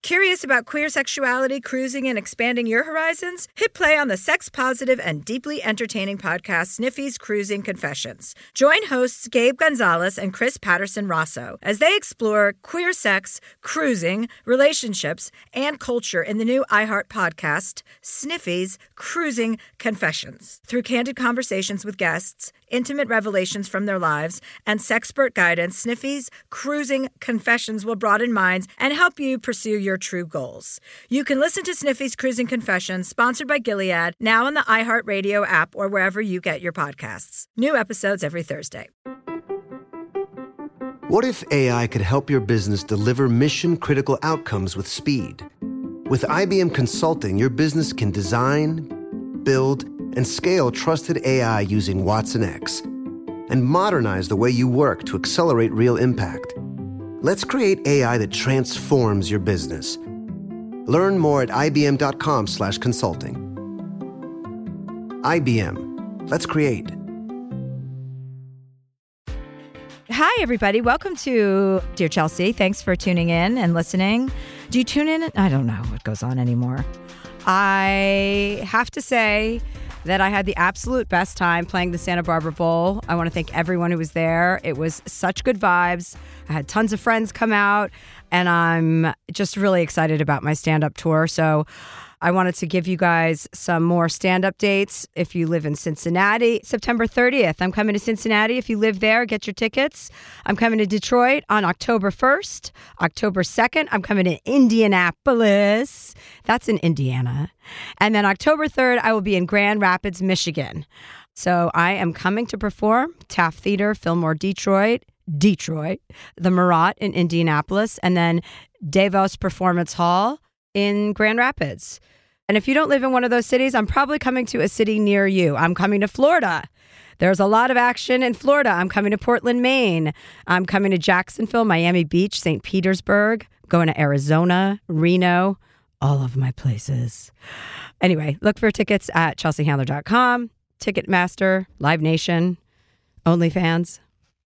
Curious about queer sexuality, cruising, and expanding your horizons? Hit play on the sex-positive and deeply entertaining podcast Sniffy's Cruising Confessions. Join hosts Gabe Gonzalez and Chris Patterson-Rosso as they explore queer sex, cruising, relationships, and culture in the new iHeart podcast Sniffy's Cruising Confessions. Through candid conversations with guests, intimate revelations from their lives, and sexpert guidance, Sniffy's Cruising Confessions will broaden minds and help you pursue your true goals. You can listen to Sniffy's Cruising Confessions, sponsored by Gilead, now on the iHeartRadio app or wherever you get your podcasts. New episodes every Thursday. What if AI could help your business deliver mission-critical outcomes with speed? With IBM Consulting, your business can design, build, and scale trusted AI using Watson X, and modernize the way you work to accelerate real impact. Let's create AI that transforms your business. Learn more at ibm.com/consulting. IBM. Let's create. Hi, everybody. Welcome to Dear Chelsea. Thanks for tuning in and listening. Do you tune in? I don't know what goes on anymore. I have to say that I had the absolute best time playing the Santa Barbara Bowl. I want to thank everyone who was there. It was such good vibes. I had tons of friends come out, and I'm just really excited about my stand-up tour. So I wanted to give you guys some more stand-up dates. If you live in Cincinnati, September 30th, I'm coming to Cincinnati. If you live there, get your tickets. I'm coming to Detroit on October 1st. October 2nd, I'm coming to Indianapolis. That's in Indiana. And then October 3rd, I will be in Grand Rapids, Michigan. So I am coming to perform Taft Theater, Fillmore, Detroit, the Marat in Indianapolis, and then DeVos Performance Hall in Grand Rapids. And if you don't live in one of those cities, I'm probably coming to a city near you. I'm coming to Florida. There's a lot of action in Florida. I'm coming to Portland, Maine. I'm coming to Jacksonville, Miami Beach, St. Petersburg, going to Arizona, Reno, all of my places. Anyway, look for tickets at ChelseaHandler.com, Ticketmaster, Live Nation, OnlyFans.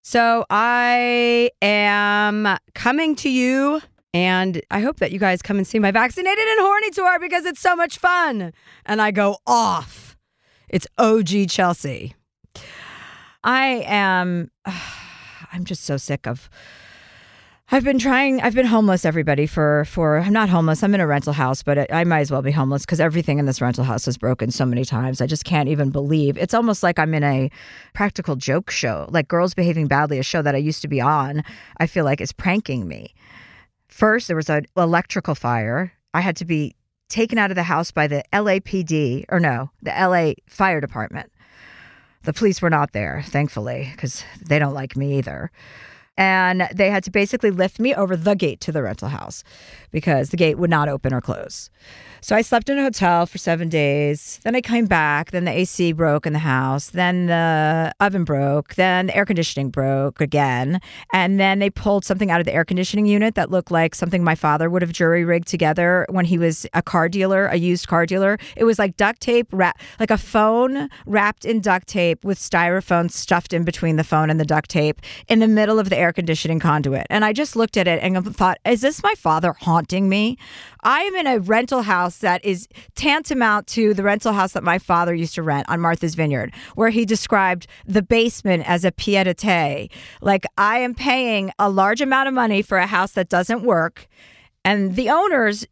So I am coming to you, and I hope that you guys come and see my Vaccinated and Horny tour because it's so much fun. And I go off. It's OG Chelsea. I'm just so sick of, I've been homeless, everybody, for I'm not homeless. I'm in a rental house, but I might as well be homeless because everything in this rental house is broken so many times. I just can't even believe. It's almost like I'm in a practical joke show, like Girls Behaving Badly, a show that I used to be on. I feel like it's pranking me. First, there was an electrical fire. I had to be taken out of the house by the the LA Fire Department. The police were not there, thankfully, because they don't like me either. And they had to basically lift me over the gate to the rental house because the gate would not open or close. So I slept in a hotel for 7 days. Then I came back. Then the AC broke in the house. Then the oven broke. Then the air conditioning broke again. And then they pulled something out of the air conditioning unit that looked like something my father would have jury-rigged together when he was a car dealer, a used car dealer. It was like duct tape, like a phone wrapped in duct tape with styrofoam stuffed in between the phone and the duct tape in the middle of the air conditioning conduit. And I just looked at it and thought, is this my father haunting me? I am in a rental house that is tantamount to the rental house that my father used to rent on Martha's Vineyard, where he described the basement as a pied-à-terre. Like, I am paying a large amount of money for a house that doesn't work, and the owners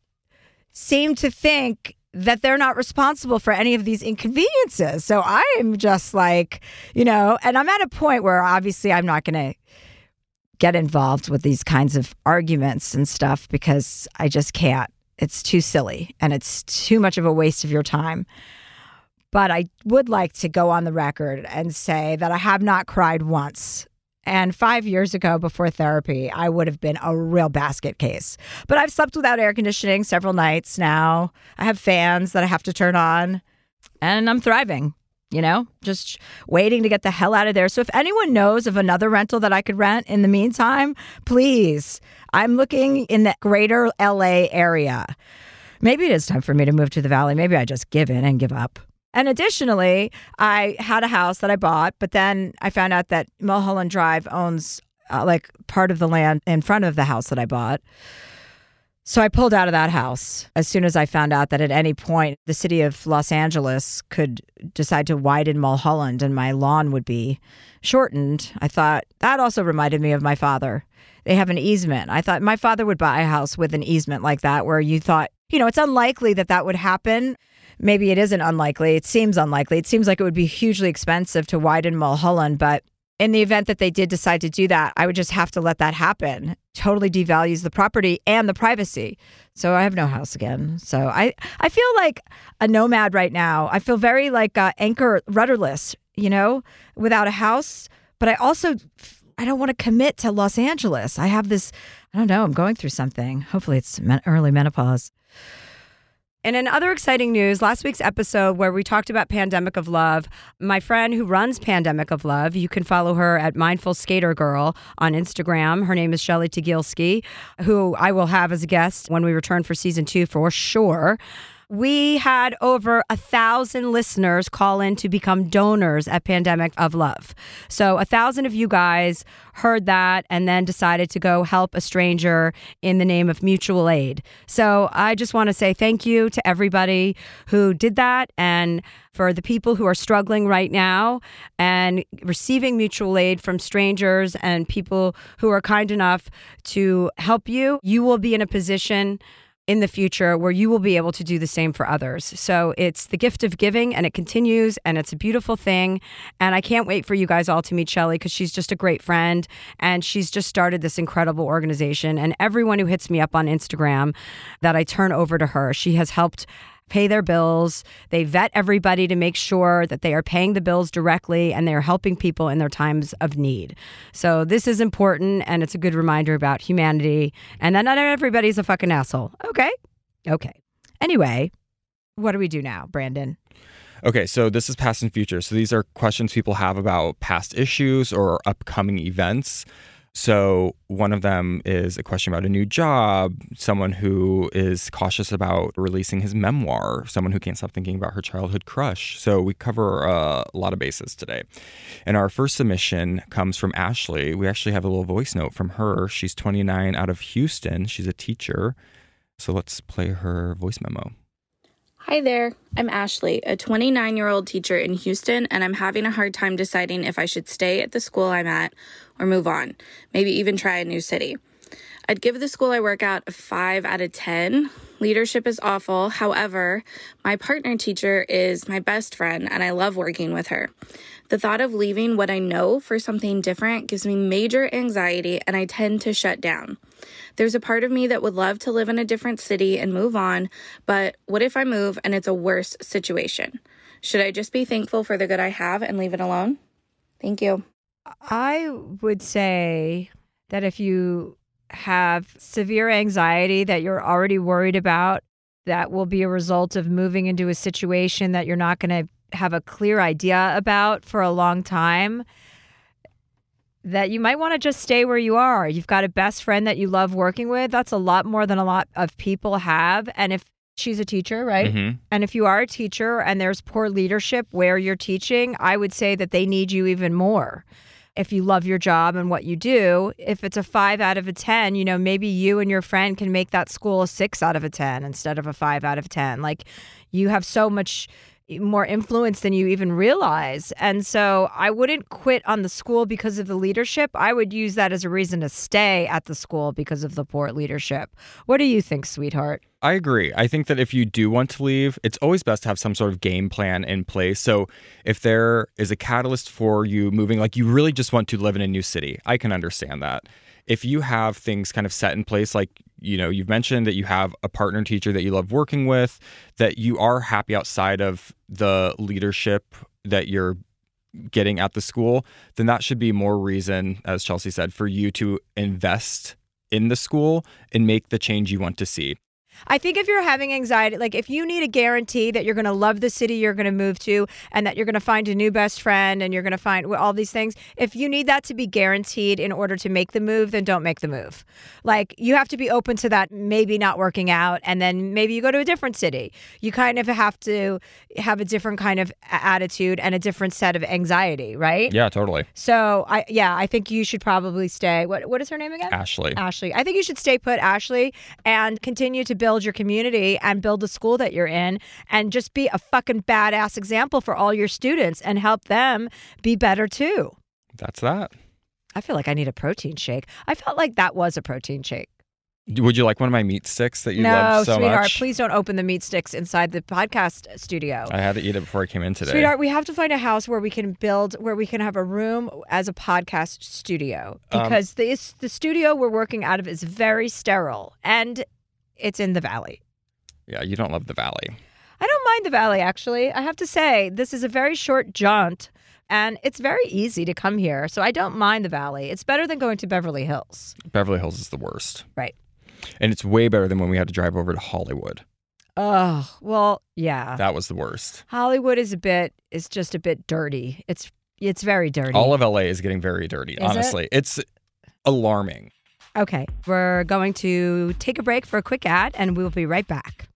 seem to think that they're not responsible for any of these inconveniences. So I am just like, you know, and I'm at a point where obviously I'm not going to get involved with these kinds of arguments and stuff because I just can't. It's too silly and it's too much of a waste of your time. But I would like to go on the record and say that I have not cried once. And 5 years ago, before therapy, I would have been a real basket case. But I've slept without air conditioning several nights now. I have fans that I have to turn on and I'm thriving. You know, just waiting to get the hell out of there. So if anyone knows of another rental that I could rent in the meantime, please. I'm looking in the greater LA area. Maybe it is time for me to move to the Valley. Maybe I just give in and give up. And additionally, I had a house that I bought, but then I found out that Mulholland Drive owns like part of the land in front of the house that I bought. So I pulled out of that house as soon as I found out that at any point the city of Los Angeles could decide to widen Mulholland and my lawn would be shortened. I thought that also reminded me of my father. They have an easement. I thought my father would buy a house with an easement like that, where you thought, you know, it's unlikely that that would happen. Maybe it isn't unlikely. It seems unlikely. It seems like it would be hugely expensive to widen Mulholland, but in the event that they did decide to do that, I would just have to let that happen. Totally devalues the property and the privacy. So I have no house again. So I feel like a nomad right now. I feel very like anchor rudderless, you know, without a house. But I also, I don't want to commit to Los Angeles. I have this, I don't know, I'm going through something. Hopefully it's early menopause. And in other exciting news, last week's episode where we talked about Pandemic of Love, my friend who runs Pandemic of Love, you can follow her at Mindful Skater Girl on Instagram. Her name is Shelly Tagilski, who I will have as a guest when we return for season 2 for sure. We had over 1,000 listeners call in to become donors at Pandemic of Love. So 1,000 of you guys heard that and then decided to go help a stranger in the name of mutual aid. So I just want to say thank you to everybody who did that, and for the people who are struggling right now and receiving mutual aid from strangers and people who are kind enough to help you, you will be in a position in the future where you will be able to do the same for others. So it's the gift of giving, and it continues, and it's a beautiful thing. And I can't wait for you guys all to meet Shelly, because she's just a great friend and she's just started this incredible organization. And everyone who hits me up on Instagram that I turn over to her, she has helped pay their bills. They vet everybody to make sure that they are paying the bills directly and they're helping people in their times of need. So this is important, and it's a good reminder about humanity and that not everybody's a fucking asshole. Okay. Okay. Anyway, what do we do now, Brandon? Okay, so this is past and future. So these are questions people have about past issues or upcoming events. So one of them is a question about a new job, someone who is cautious about releasing his memoir, someone who can't stop thinking about her childhood crush. So we cover a lot of bases today. And our first submission comes from Ashley. We actually have a little voice note from her. She's 29 out of Houston. She's a teacher. So let's play her voice memo. Hi there, I'm Ashley, a 29-year-old teacher in Houston, and I'm having a hard time deciding if I should stay at the school I'm at or move on, maybe even try a new city. I'd give the school I work at a 5 out of 10. Leadership is awful. However, my partner teacher is my best friend, and I love working with her. The thought of leaving what I know for something different gives me major anxiety, and I tend to shut down. There's a part of me that would love to live in a different city and move on, but what if I move and it's a worse situation? Should I just be thankful for the good I have and leave it alone? Thank you. I would say that if you have severe anxiety that you're already worried about, that will be a result of moving into a situation that you're not going to have a clear idea about for a long time, that you might want to just stay where you are. You've got a best friend that you love working with. That's a lot more than a lot of people have. And if she's a teacher, right? Mm-hmm. And if you are a teacher and there's poor leadership where you're teaching, I would say that they need you even more. If you love your job and what you do, if it's a 5 out of a 10, you know, maybe you and your friend can make that school a 6 out of a 10 instead of a 5 out of 10. Like, you have so much more influence than you even realize. And so I wouldn't quit on the school because of the leadership. I would use that as a reason to stay at the school because of the poor leadership. What do you think, sweetheart? I agree. I think that if you do want to leave, it's always best to have some sort of game plan in place. So if there is a catalyst for you moving, like you really just want to live in a new city, I can understand that. If you have things kind of set in place, like, you know, you've mentioned that you have a partner teacher that you love working with, that you are happy outside of the leadership that you're getting at the school, then that should be more reason, as Chelsea said, for you to invest in the school and make the change you want to see. I think if you're having anxiety, like if you need a guarantee that you're going to love the city you're going to move to and that you're going to find a new best friend and you're going to find all these things, if you need that to be guaranteed in order to make the move, then don't make the move. Like, you have to be open to that maybe not working out, and then maybe you go to a different city. You kind of have to have a different kind of attitude and a different set of anxiety, right? Yeah, totally. So, I think you should probably stay. What is her name again? Ashley. Ashley. I think you should stay put, Ashley, and continue to build your community and build the school that you're in and just be a fucking badass example for all your students and help them be better too. That's that. I feel like I need a protein shake. I felt like that was a protein shake. Would you like one of my meat sticks that you love so much? No, sweetheart, please don't open the meat sticks inside the podcast studio. I had to eat it before I came in today. Sweetheart, we have to find a house where we can build, where we can have a room as a podcast studio, because the studio we're working out of is very sterile and it's in the valley. Yeah, you don't love the valley. I don't mind the valley, actually. I have to say, this is a very short jaunt, and it's very easy to come here, so I don't mind the valley. It's better than going to Beverly Hills. Beverly Hills is the worst. Right. And it's way better than when we had to drive over to Hollywood. Oh, well, yeah. That was the worst. Hollywood is just a bit dirty. It's very dirty. All of LA is getting very dirty, honestly. It's alarming. Okay, we're going to take a break for a quick ad, and we'll be right back.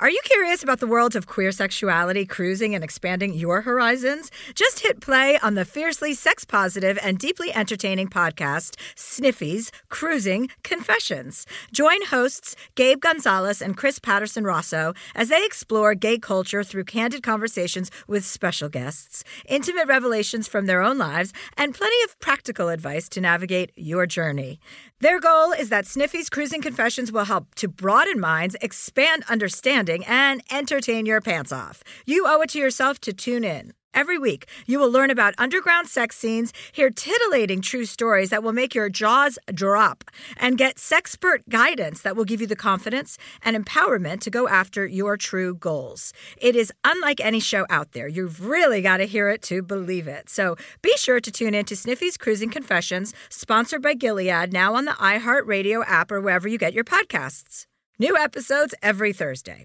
Are you curious about the world of queer sexuality, cruising, and expanding your horizons? Just hit play on the fiercely sex-positive and deeply entertaining podcast, Sniffy's Cruising Confessions. Join hosts Gabe Gonzalez and Chris Patterson-Rosso as they explore gay culture through candid conversations with special guests, intimate revelations from their own lives, and plenty of practical advice to navigate your journey. Their goal is that Sniffy's Cruising Confessions will help to broaden minds, expand understanding, and entertain your pants off. You owe it to yourself to tune in. Every week, you will learn about underground sex scenes, hear titillating true stories that will make your jaws drop, and get sexpert guidance that will give you the confidence and empowerment to go after your true goals. It is unlike any show out there. You've really got to hear it to believe it. So be sure to tune in to Sniffy's Cruising Confessions, sponsored by Gilead, now on the iHeartRadio app or wherever you get your podcasts. New episodes every Thursday.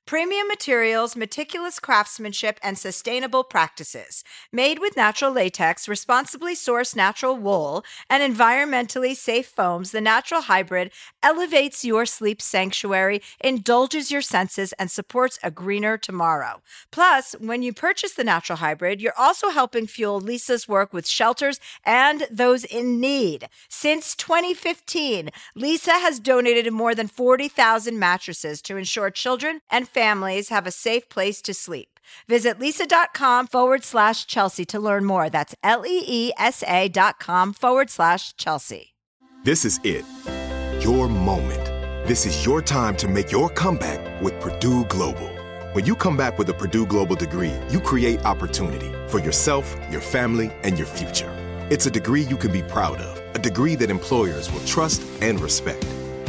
premium materials, meticulous craftsmanship, and sustainable practices. Made with natural latex, responsibly sourced natural wool, and environmentally safe foams, the Natural Hybrid elevates your sleep sanctuary, indulges your senses, and supports a greener tomorrow. Plus, when you purchase the Natural Hybrid, you're also helping fuel Leesa's work with shelters and those in need. Since 2015, Leesa has donated more than 40,000 mattresses to ensure children and families have a safe place to sleep. Visit Leesa.com/Chelsea to learn more. That's LEESA.com/Chelsea. This is it. Your moment. This is your time to make your comeback with Purdue Global. When you come back with a Purdue Global degree, you create opportunity for yourself, your family, and your future. It's a degree you can be proud of, a degree that employers will trust and respect.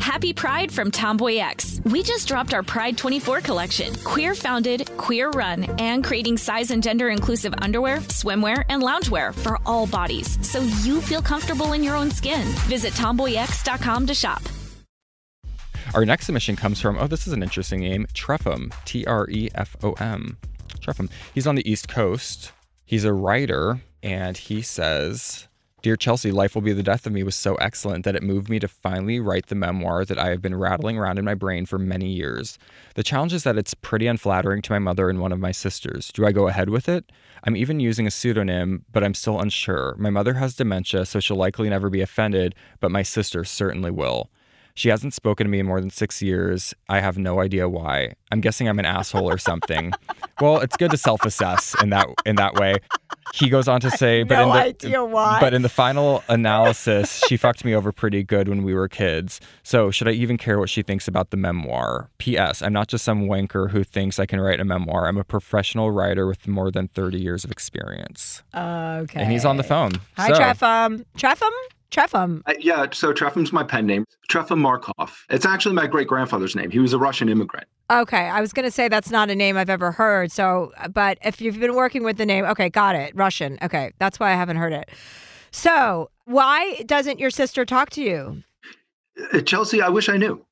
Happy Pride from Tomboy X. We just dropped our Pride 24 collection. Queer founded, queer run, and creating size and gender inclusive underwear, swimwear, and loungewear for all bodies, so you feel comfortable in your own skin. Visit tomboyx.com to shop. Our next submission comes from, this is an interesting name, Trefom, T-R-E-F-O-M. Trefom. He's on the East Coast. He's a writer, and he says, "Dear Chelsea, Life Will Be the Death of Me was so excellent that it moved me to finally write the memoir that I have been rattling around in my brain for many years. The challenge is that it's pretty unflattering to my mother and one of my sisters. Do I go ahead with it? I'm even using a pseudonym, but I'm still unsure. My mother has dementia, so she'll likely never be offended, but my sister certainly will. She hasn't spoken to me in more than 6 years. I have no idea why. I'm guessing I'm an asshole or something." Well, it's good to self-assess in that way. He goes on to say, but in the final analysis, she fucked me over pretty good when we were kids. So should I even care what she thinks about the memoir? P.S. I'm not just some wanker who thinks I can write a memoir. I'm a professional writer with more than 30 years of experience. Okay. And he's on the phone. Hi, so. Trefom? Trefom. Yeah, so Trefom's my pen name. Trefom Markov. It's actually my great-grandfather's name. He was a Russian immigrant. Okay, I was going to say that's not a name I've ever heard, but if you've been working with the name, okay, got it, Russian. Okay, that's why I haven't heard it. So why doesn't your sister talk to you? Chelsea, I wish I knew.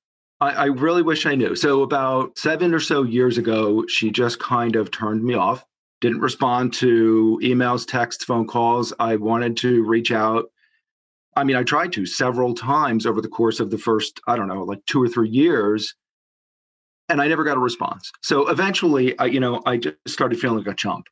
I really wish I knew. So about 7 or so years ago, she just kind of turned me off, didn't respond to emails, texts, phone calls. I wanted to reach out. I mean, I tried to several times over the course of the first, 2 or 3 years, and I never got a response. So eventually, I just started feeling like a chump,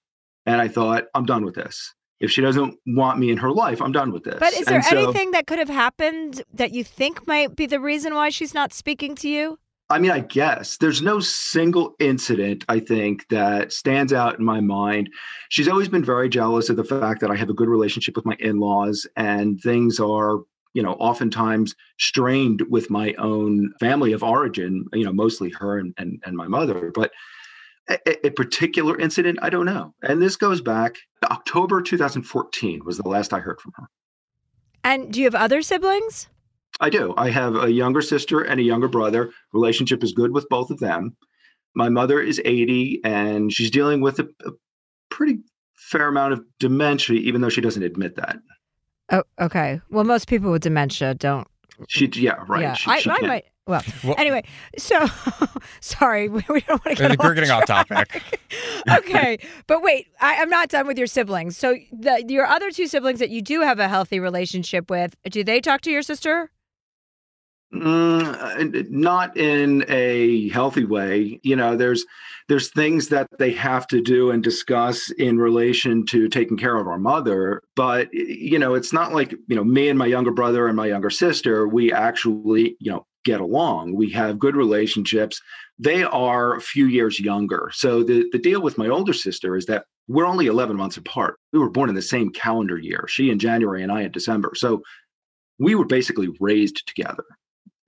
and I thought, I'm done with this. If she doesn't want me in her life, I'm done with this. But is there anything that could have happened that you think might be the reason why she's not speaking to you? I mean, I guess there's no single incident, I think, that stands out in my mind. She's always been very jealous of the fact that I have a good relationship with my in-laws, and things are, oftentimes strained with my own family of origin, mostly her and my mother. But a particular incident, I don't know. And this goes back to October 2014 was the last I heard from her. And do you have other siblings? I do. I have a younger sister and a younger brother. Relationship is good with both of them. My mother is 80, and she's dealing with a pretty fair amount of dementia, even though she doesn't admit that. Oh, okay. Well, most people with dementia don't. Right. Yeah. Anyway, so sorry, we don't want to get We're getting off topic. Okay, but wait, I'm not done with your siblings. So your other two siblings that you do have a healthy relationship with, do they talk to your sister? Not in a healthy way. There's things that they have to do and discuss in relation to taking care of our mother. But, it's not like, me and my younger brother and my younger sister, we actually, get along. We have good relationships. They are a few years younger. So the deal with my older sister is that we're only 11 months apart. We were born in the same calendar year, she in January and I in December. So we were basically raised together.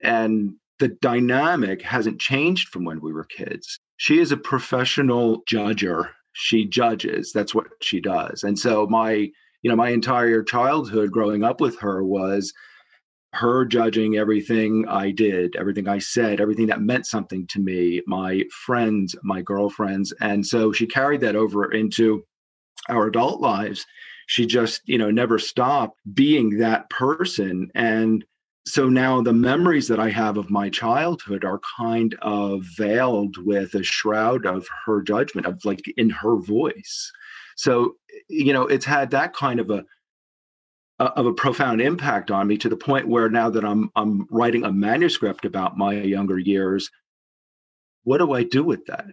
And the dynamic hasn't changed from when we were kids. She is a professional judger. She judges. That's what she does. And so my entire childhood growing up with her was her judging everything I did, everything I said, everything that meant something to me, my friends, my girlfriends. And so she carried that over into our adult lives. She just, never stopped being that person. And so now the memories that I have of my childhood are kind of veiled with a shroud of her judgment, of like in her voice. So, it's had that kind of a profound impact on me, to the point where now that I'm writing a manuscript about my younger years, what do I do with that?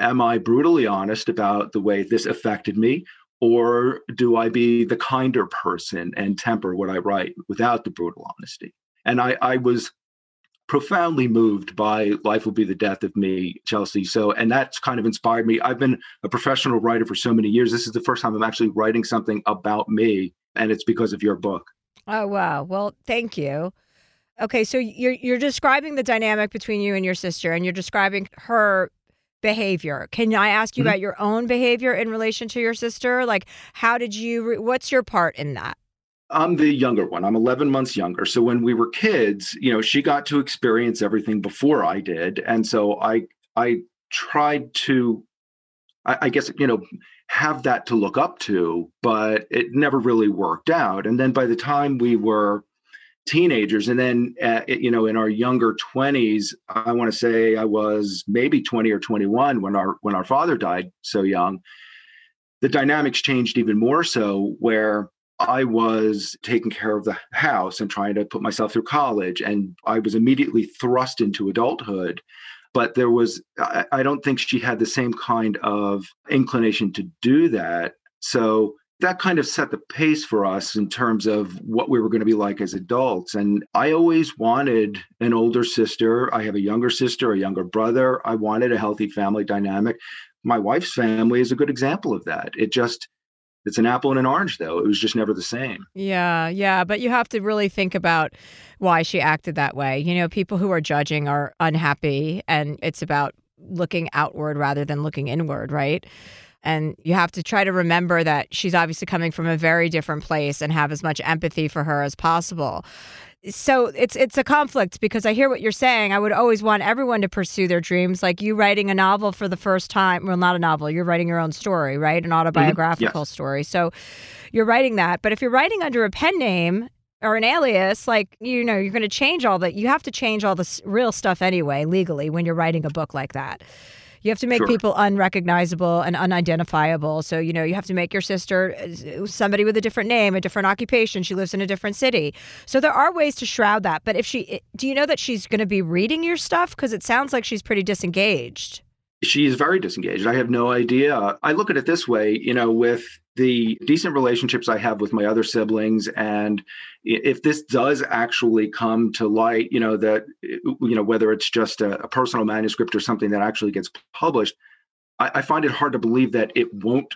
Am I brutally honest about the way this affected me? Or do I be the kinder person and temper what I write without the brutal honesty? And I was profoundly moved by Life Will Be the Death of Me, Chelsea. So, and that's kind of inspired me. I've been a professional writer for so many years. This is the first time I'm actually writing something about me, and it's because of your book. Oh, wow. Well, thank you. Okay, so you're describing the dynamic between you and your sister, and you're describing her behavior. Can I ask you about your own behavior in relation to your sister? Like, how did you, what's your part in that? I'm the younger one. I'm 11 months younger. So when we were kids, she got to experience everything before I did. And so I tried to, I guess, have that to look up to, but it never really worked out. And then by the time we were teenagers, and then, in our younger 20s, I want to say I was maybe 20 or 21 when our father died so young, the dynamics changed even more so, where I was taking care of the house and trying to put myself through college. And I was immediately thrust into adulthood. But there was, I don't think she had the same kind of inclination to do that. So that kind of set the pace for us in terms of what we were going to be like as adults. And I always wanted an older sister. I have a younger sister, a younger brother. I wanted a healthy family dynamic. My wife's family is a good example of that. It's an apple and an orange, though. It was just never the same. Yeah. But you have to really think about why she acted that way. People who are judging are unhappy, and it's about looking outward rather than looking inward, right? And you have to try to remember that she's obviously coming from a very different place, and have as much empathy for her as possible. So it's a conflict, because I hear what you're saying. I would always want everyone to pursue their dreams, like you writing a novel for the first time. Well, not a novel. You're writing your own story, right? An autobiographical story. So you're writing that. But if you're writing under a pen name or an alias, like, you're going to change all that. You have to change all the real stuff anyway, legally, when you're writing a book like that. You have to make people unrecognizable and unidentifiable. So, you have to make your sister somebody with a different name, a different occupation. She lives in a different city. So there are ways to shroud that. But do you know that she's going to be reading your stuff? Because it sounds like she's pretty disengaged. She is very disengaged. I have no idea. I look at it this way, with the decent relationships I have with my other siblings. And if this does actually come to light, whether it's just a personal manuscript or something that actually gets published, I find it hard to believe that it won't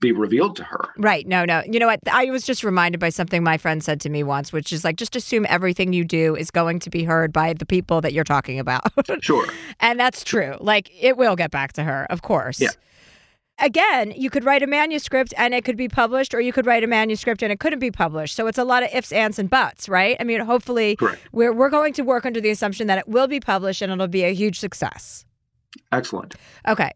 be revealed to her. Right. No. You know what? I was just reminded by something my friend said to me once, which is like, just assume everything you do is going to be heard by the people that you're talking about. Sure. And that's true. Like, it will get back to her, of course. Yeah. Again, you could write a manuscript and it could be published, or you could write a manuscript and it couldn't be published. So it's a lot of ifs, ands, and buts, right? I mean, hopefully we're going to work under the assumption that it will be published and it'll be a huge success. Excellent. Okay.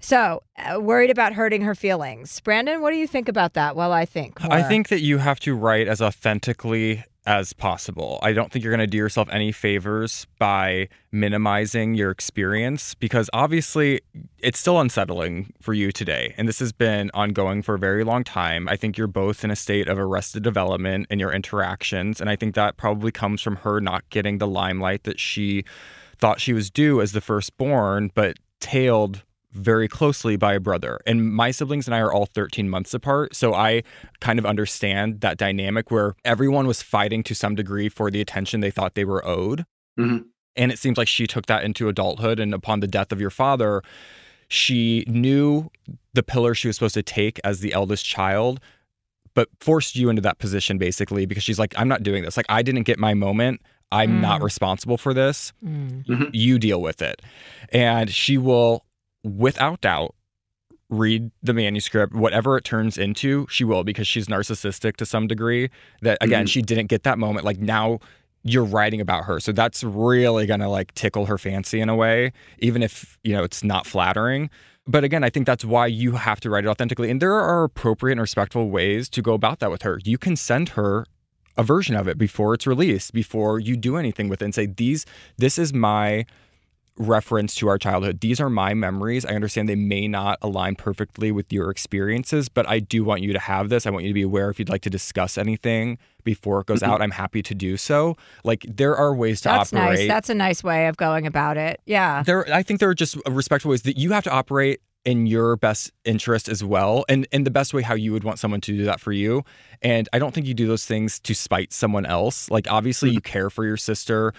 So, worried about hurting her feelings. Brandon, what do you think about that? Well, I think more. I think that you have to write as authentically as possible. I don't think you're going to do yourself any favors by minimizing your experience, because obviously it's still unsettling for you today. And this has been ongoing for a very long time. I think you're both in a state of arrested development in your interactions. And I think that probably comes from her not getting the limelight that she thought she was due as the firstborn, but tailed very closely by a brother. And my siblings and I are all 13 months apart. So I kind of understand that dynamic where everyone was fighting to some degree for the attention they thought they were owed. Mm-hmm. And it seems like she took that into adulthood. And upon the death of your father, she knew the pillar she was supposed to take as the eldest child, but forced you into that position, basically, because she's like, I'm not doing this. Like, I didn't get my moment. I'm not responsible for this. Mm-hmm. You deal with it. And she will, without doubt, read the manuscript, whatever it turns into, she will, because she's narcissistic to some degree, that again, she didn't get that moment. Like, now you're writing about her. So that's really going to like tickle her fancy in a way, even if, you know, it's not flattering. But again, I think that's why you have to write it authentically. And there are appropriate and respectful ways to go about that with her. You can send her a version of it before it's released, before you do anything with it, and say, this is my reference to our childhood. These are my memories. I understand they may not align perfectly with your experiences, but I do want you to have this. I want you to be aware. If you'd like to discuss anything before it goes out, I'm happy to do so. Like, there are ways to operate. Nice. That's a nice way of going about it. Yeah. I think there are just respectful ways that you have to operate in your best interest as well, and the best way how you would want someone to do that for you. And I don't think you do those things to spite someone else. Like, obviously you care for your sister.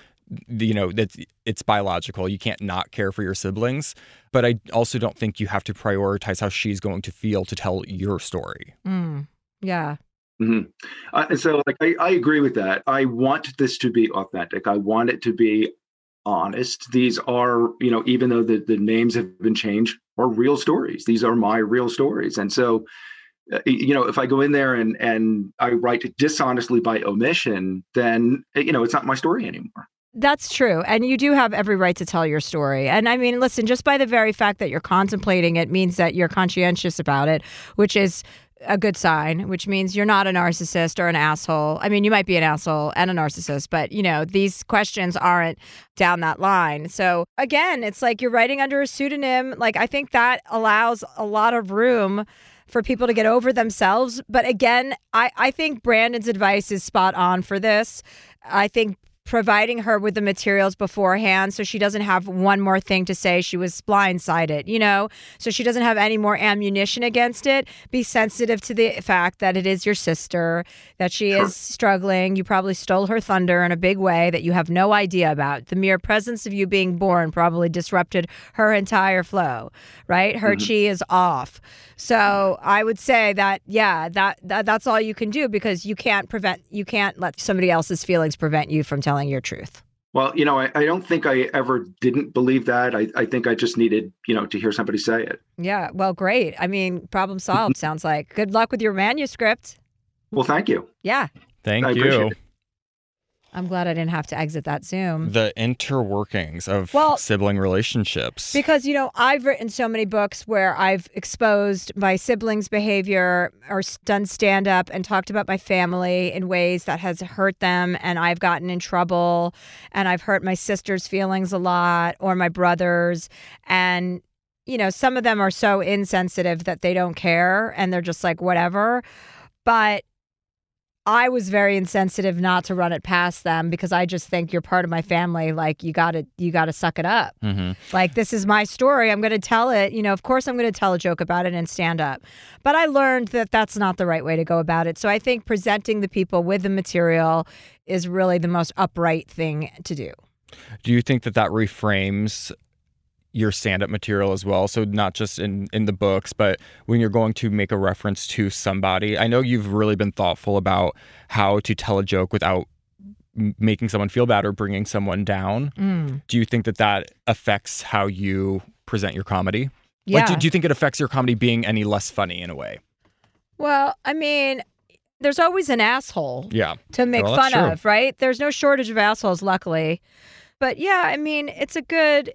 You know, that's, it's biological. You can't not care for your siblings. But I also don't think you have to prioritize how she's going to feel to tell your story. Yeah. Mm-hmm. So like, I agree with that. I want this to be authentic. I want it to be honest. These are, you know, even though the names have been changed, are real stories. These are my real stories. And so, you know, if I go in there and I write dishonestly by omission, then, you know, it's not my story anymore. That's true. And you do have every right to tell your story. And I mean, listen, just by the very fact that you're contemplating it means that you're conscientious about it, which is a good sign, which means you're not a narcissist or an asshole. I mean, you might be an asshole and a narcissist, but, you know, these questions aren't down that line. So again, it's like you're writing under a pseudonym. Like, I think that allows a lot of room for people to get over themselves. But again, I think Brandon's advice is spot on for this. I think providing her with the materials beforehand so she doesn't have one more thing to say she was blindsided, you know, so she doesn't have any more ammunition against it. Be sensitive to the fact that it is your sister, that she is struggling. You probably stole her thunder in a big way that you have no idea about. The mere presence of you being born probably disrupted her entire flow, right? Her chi is off. So I would say that, yeah, that's all you can do, because you can't let somebody else's feelings prevent you from telling your truth. Well, you know, I don't think I ever didn't believe that. I think I just needed, you know, to hear somebody say it. Yeah. Well, great. I mean, problem solved, sounds like. Good luck with your manuscript. Well, thank you. Yeah. Thank you. Appreciate it. I'm glad I didn't have to exit that Zoom. The interworkings of sibling relationships. Because, you know, I've written so many books where I've exposed my siblings' behavior or done stand-up and talked about my family in ways that has hurt them, and I've gotten in trouble, and I've hurt my sister's feelings a lot, or my brother's, and, you know, some of them are so insensitive that they don't care and they're just like, whatever. But I was very insensitive not to run it past them, because I just think you're part of my family. Like, you gotta suck it up. Mm-hmm. Like, this is my story. I'm going to tell it. You know, of course I'm going to tell a joke about it and stand up. But I learned that that's not the right way to go about it. So I think presenting the people with the material is really the most upright thing to do. Do you think that reframes your stand-up material as well? So not just in the books, but when you're going to make a reference to somebody. I know you've really been thoughtful about how to tell a joke without making someone feel bad or bringing someone down. Do you think that affects how you present your comedy? Yeah. Like, do you think it affects your comedy being any less funny in a way? Well, I mean, there's always an asshole to make fun of, right? There's no shortage of assholes, luckily. But yeah, I mean, it's a good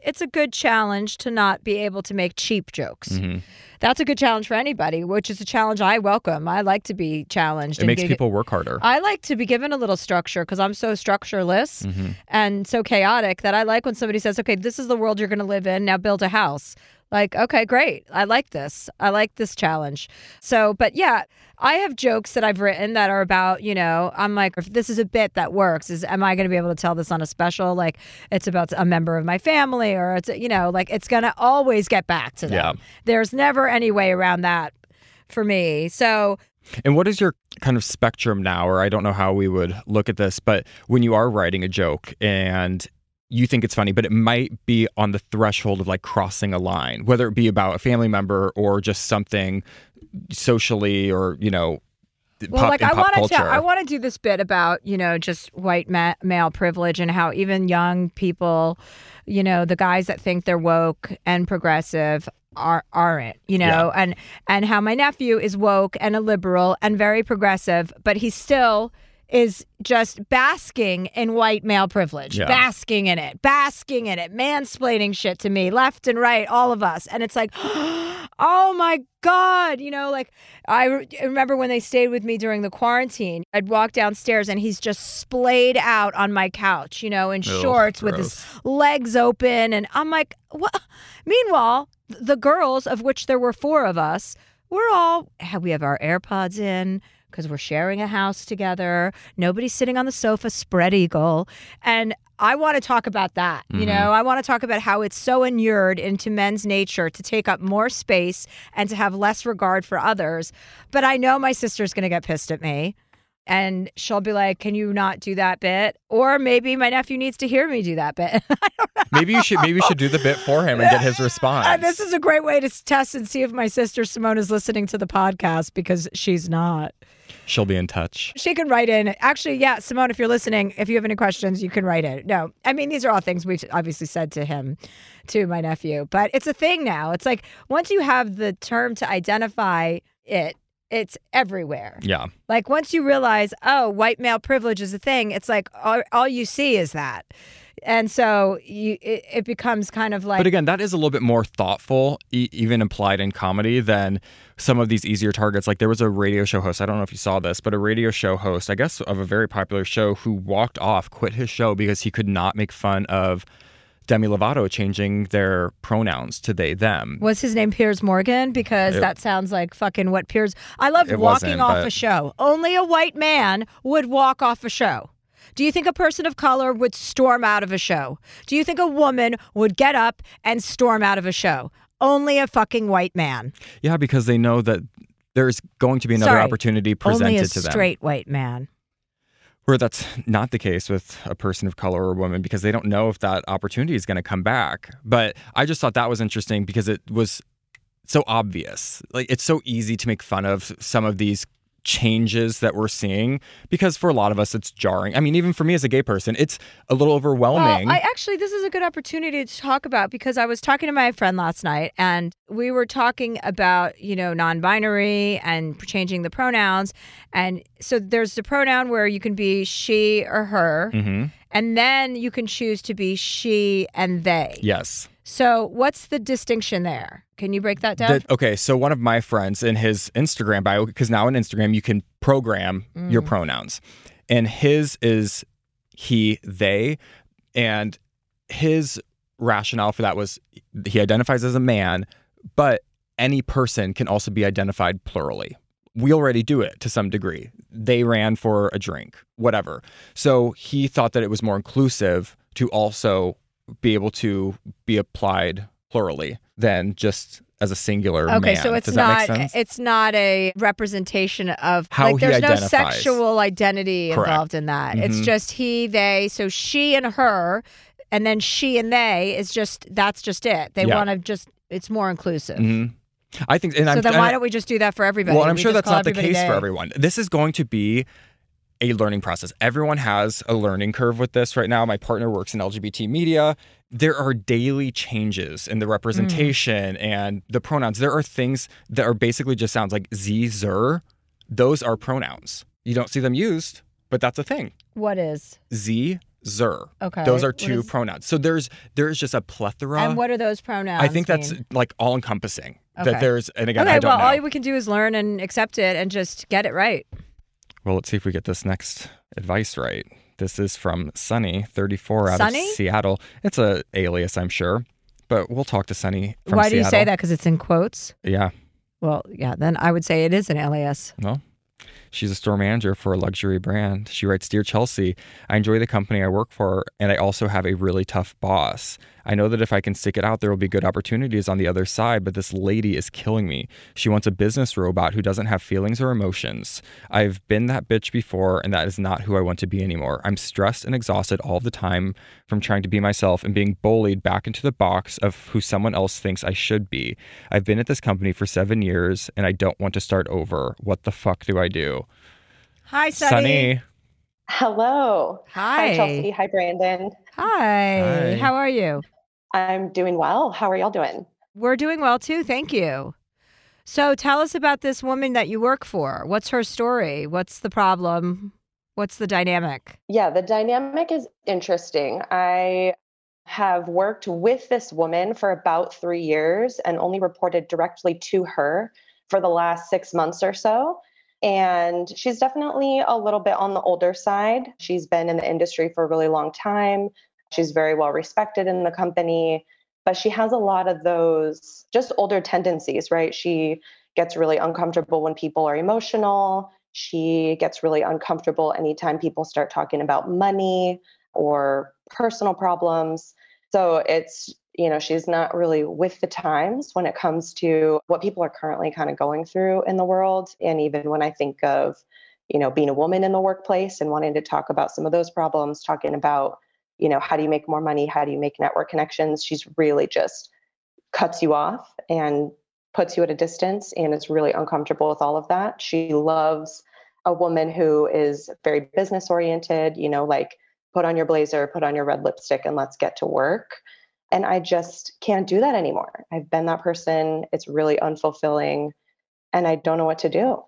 challenge to not be able to make cheap jokes. Mm-hmm. That's a good challenge for anybody, which is a challenge I welcome. I like to be challenged. It makes people work harder. I like to be given a little structure, because I'm so structureless and so chaotic that I like when somebody says, okay, this is the world you're going to live in. Now build a house. Like, okay, great. I like this. I like this challenge. So, but yeah, I have jokes that I've written that are about, you know, I'm like, if this is a bit that works, am I going to be able to tell this on a special? Like, it's about a member of my family, or it's, you know, like, it's going to always get back to them. Yeah. There's never any way around that for me. So. And what is your kind of spectrum now? Or I don't know how we would look at this, but when you are writing a joke and you think it's funny, but it might be on the threshold of like crossing a line, whether it be about a family member or just something socially or, you know, I want to do this bit about, you know, just white male privilege and how even young people, you know, the guys that think they're woke and progressive aren't, you know, and how my nephew is woke and a liberal and very progressive, but he still is just basking in white male privilege, basking in it, mansplaining shit to me, left and right, all of us. And it's like, oh my God, you know, like I remember when they stayed with me during the quarantine, I'd walk downstairs and he's just splayed out on my couch, you know, in shorts with his legs open. And I'm like, what? Meanwhile, the girls, of which there were four of us, we have our AirPods in, because we're sharing a house together. Nobody's sitting on the sofa, spread eagle. And I want to talk about that. Mm-hmm. You know, I want to talk about how it's so inured into men's nature to take up more space and to have less regard for others. But I know my sister's going to get pissed at me. And she'll be like, can you not do that bit? Or maybe my nephew needs to hear me do that bit. I don't know. Maybe you should do the bit for him and get his response. This is a great way to test and see if my sister Simone is listening to the podcast, because she's not. She'll be in touch. She can write in. Actually, yeah, Simone, if you're listening, if you have any questions, you can write in. No, I mean, these are all things we've obviously said to him, to my nephew. But it's a thing now. It's like once you have the term to identify it, it's everywhere. Yeah. Like once you realize, oh, white male privilege is a thing, it's like all you see is that. And so it becomes kind of like... But again, that is a little bit more thoughtful, even implied in comedy, than some of these easier targets. Like there was a radio show host, I don't know if you saw this, but a radio show host, I guess, of a very popular show who quit his show because he could not make fun of Demi Lovato changing their pronouns to they, them. Was his name Piers Morgan? Because that sounds like fucking what Piers... I loved walking off a show. Only a white man would walk off a show. Do you think a person of color would storm out of a show? Do you think a woman would get up and storm out of a show? Only a fucking white man. Yeah, because they know that there's going to be another opportunity presented to them. Only a straight white man. Where that's not the case with a person of color or a woman, because they don't know if that opportunity is going to come back. But I just thought that was interesting because it was so obvious. Like, it's so easy to make fun of some of these changes that we're seeing, because for a lot of us it's jarring. I mean, even for me as a gay person, it's a little overwhelming. Well, this is a good opportunity to talk about, because I was talking to my friend last night and we were talking about, you know, non-binary and changing the pronouns. And so there's the pronoun where you can be she or her, mm-hmm. and then you can choose to be she and they. Yes. So what's the distinction there? Can you break that down? So one of my friends in his Instagram bio, because now on Instagram you can program your pronouns, and his is he, they, and his rationale for that was he identifies as a man, but any person can also be identified plurally. We already do it to some degree. They ran for a drink, whatever. So he thought that it was more inclusive to also be able to be applied plurally than just as a singular man. Okay, so it's not a representation of how, like, there's no sexual identity involved in that. Mm-hmm. It's just he, they, so she and her, and then she and they is just, that's just it. They want to just, it's more inclusive. Mm-hmm. I think, and so then why don't we just do that for everybody? Well, I'm sure that's not the case for everyone. This is going to be a learning process. Everyone has a learning curve with this right now. My partner works in LGBT media. There are daily changes in the representation and the pronouns. There are things that are basically just sounds like ze, zer. Those are pronouns. You don't see them used, but that's a thing. What is? Ze, zer. Okay. Those are two pronouns. So there's just a plethora. And what are those pronouns? I think that's like all encompassing. Okay. That there's, and again, I don't know. All we can do is learn and accept it and just get it right. Well, let's see if we get this next advice right. This is from Sunny, 34, out of Seattle. It's an alias, I'm sure, but we'll talk to Sunny from Seattle. Why do you say that? Because it's in quotes? Yeah. Well, yeah, then I would say it is an alias. Well, She's a store manager for a luxury brand. She writes, "Dear Chelsea, I enjoy the company I work for, and I also have a really tough boss. I know that if I can stick it out, there will be good opportunities on the other side, but this lady is killing me. She wants a business robot who doesn't have feelings or emotions. I've been that bitch before, and that is not who I want to be anymore. I'm stressed and exhausted all the time from trying to be myself and being bullied back into the box of who someone else thinks I should be. I've been at this company for 7 years, and I don't want to start over. What the fuck do I do?" Hi, Sunny. Hello. Hi. Hi, Chelsea. Hi, Brandon. Hi. How are you? I'm doing well. How are y'all doing? We're doing well, too. Thank you. So tell us about this woman that you work for. What's her story? What's the problem? What's the dynamic? Yeah, the dynamic is interesting. I have worked with this woman for about 3 years and only reported directly to her for the last 6 months or so. And she's definitely a little bit on the older side. She's been in the industry for a really long time. She's very well respected in the company, but she has a lot of those just older tendencies, right? She gets really uncomfortable when people are emotional. She gets really uncomfortable anytime people start talking about money or personal problems. So it's, you know, she's not really with the times when it comes to what people are currently kind of going through in the world. And even when I think of, you know, being a woman in the workplace and wanting to talk about some of those problems, talking about, you know, how do you make more money? How do you make network connections? She's really just cuts you off and puts you at a distance, and is really uncomfortable with all of that. She loves a woman who is very business oriented, you know, like put on your blazer, put on your red lipstick, and let's get to work. And I just can't do that anymore. I've been that person. It's really unfulfilling, and I don't know what to do.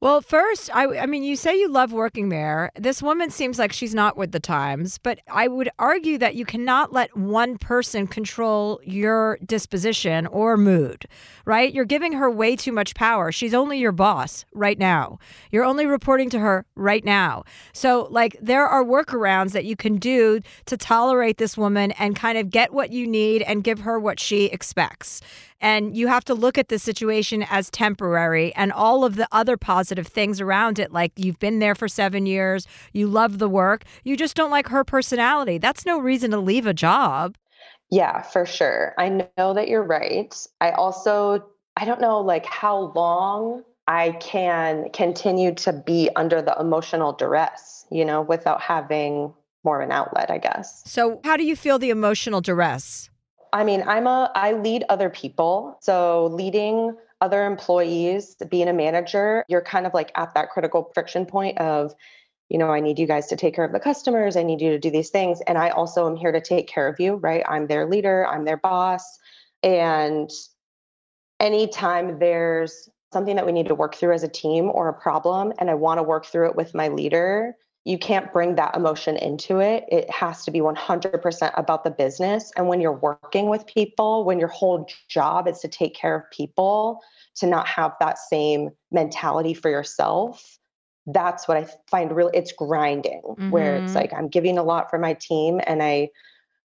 Well, first, I mean, you say you love working there. This woman seems like she's not with the times, but I would argue that you cannot let one person control your disposition or mood, right? You're giving her way too much power. She's only your boss right now. You're only reporting to her right now. So, like, there are workarounds that you can do to tolerate this woman and kind of get what you need and give her what she expects. And you have to look at the situation as temporary and all of the other positive things around it. Like, you've been there for 7 years. You love the work. You just don't like her personality. That's no reason to leave a job. Yeah, for sure. I know that you're right. I don't know, like, how long I can continue to be under the emotional duress, you know, without having more of an outlet, I guess. So how do you feel the emotional duress? I mean, I lead other people. So leading other employees, being a manager, you're kind of like at that critical friction point of, you know, I need you guys to take care of the customers. I need you to do these things. And I also am here to take care of you, right? I'm their leader. I'm their boss. And anytime there's something that we need to work through as a team or a problem, and I want to work through it with my leader, you can't bring that emotion into it. It has to be 100% about the business. And when you're working with people, when your whole job is to take care of people, to not have that same mentality for yourself, that's what I find really, it's grinding, mm-hmm. where it's like, I'm giving a lot for my team. And I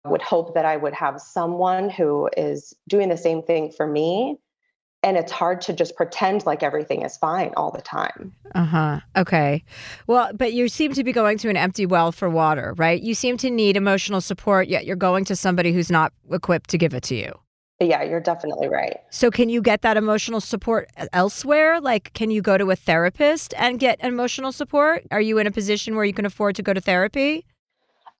would hope that I would have someone who is doing the same thing for me. And it's hard to just pretend like everything is fine all the time. Uh-huh. Okay. Well, but you seem to be going to an empty well for water, right? You seem to need emotional support, yet you're going to somebody who's not equipped to give it to you. Yeah, you're definitely right. So can you get that emotional support elsewhere? Like, can you go to a therapist and get emotional support? Are you in a position where you can afford to go to therapy?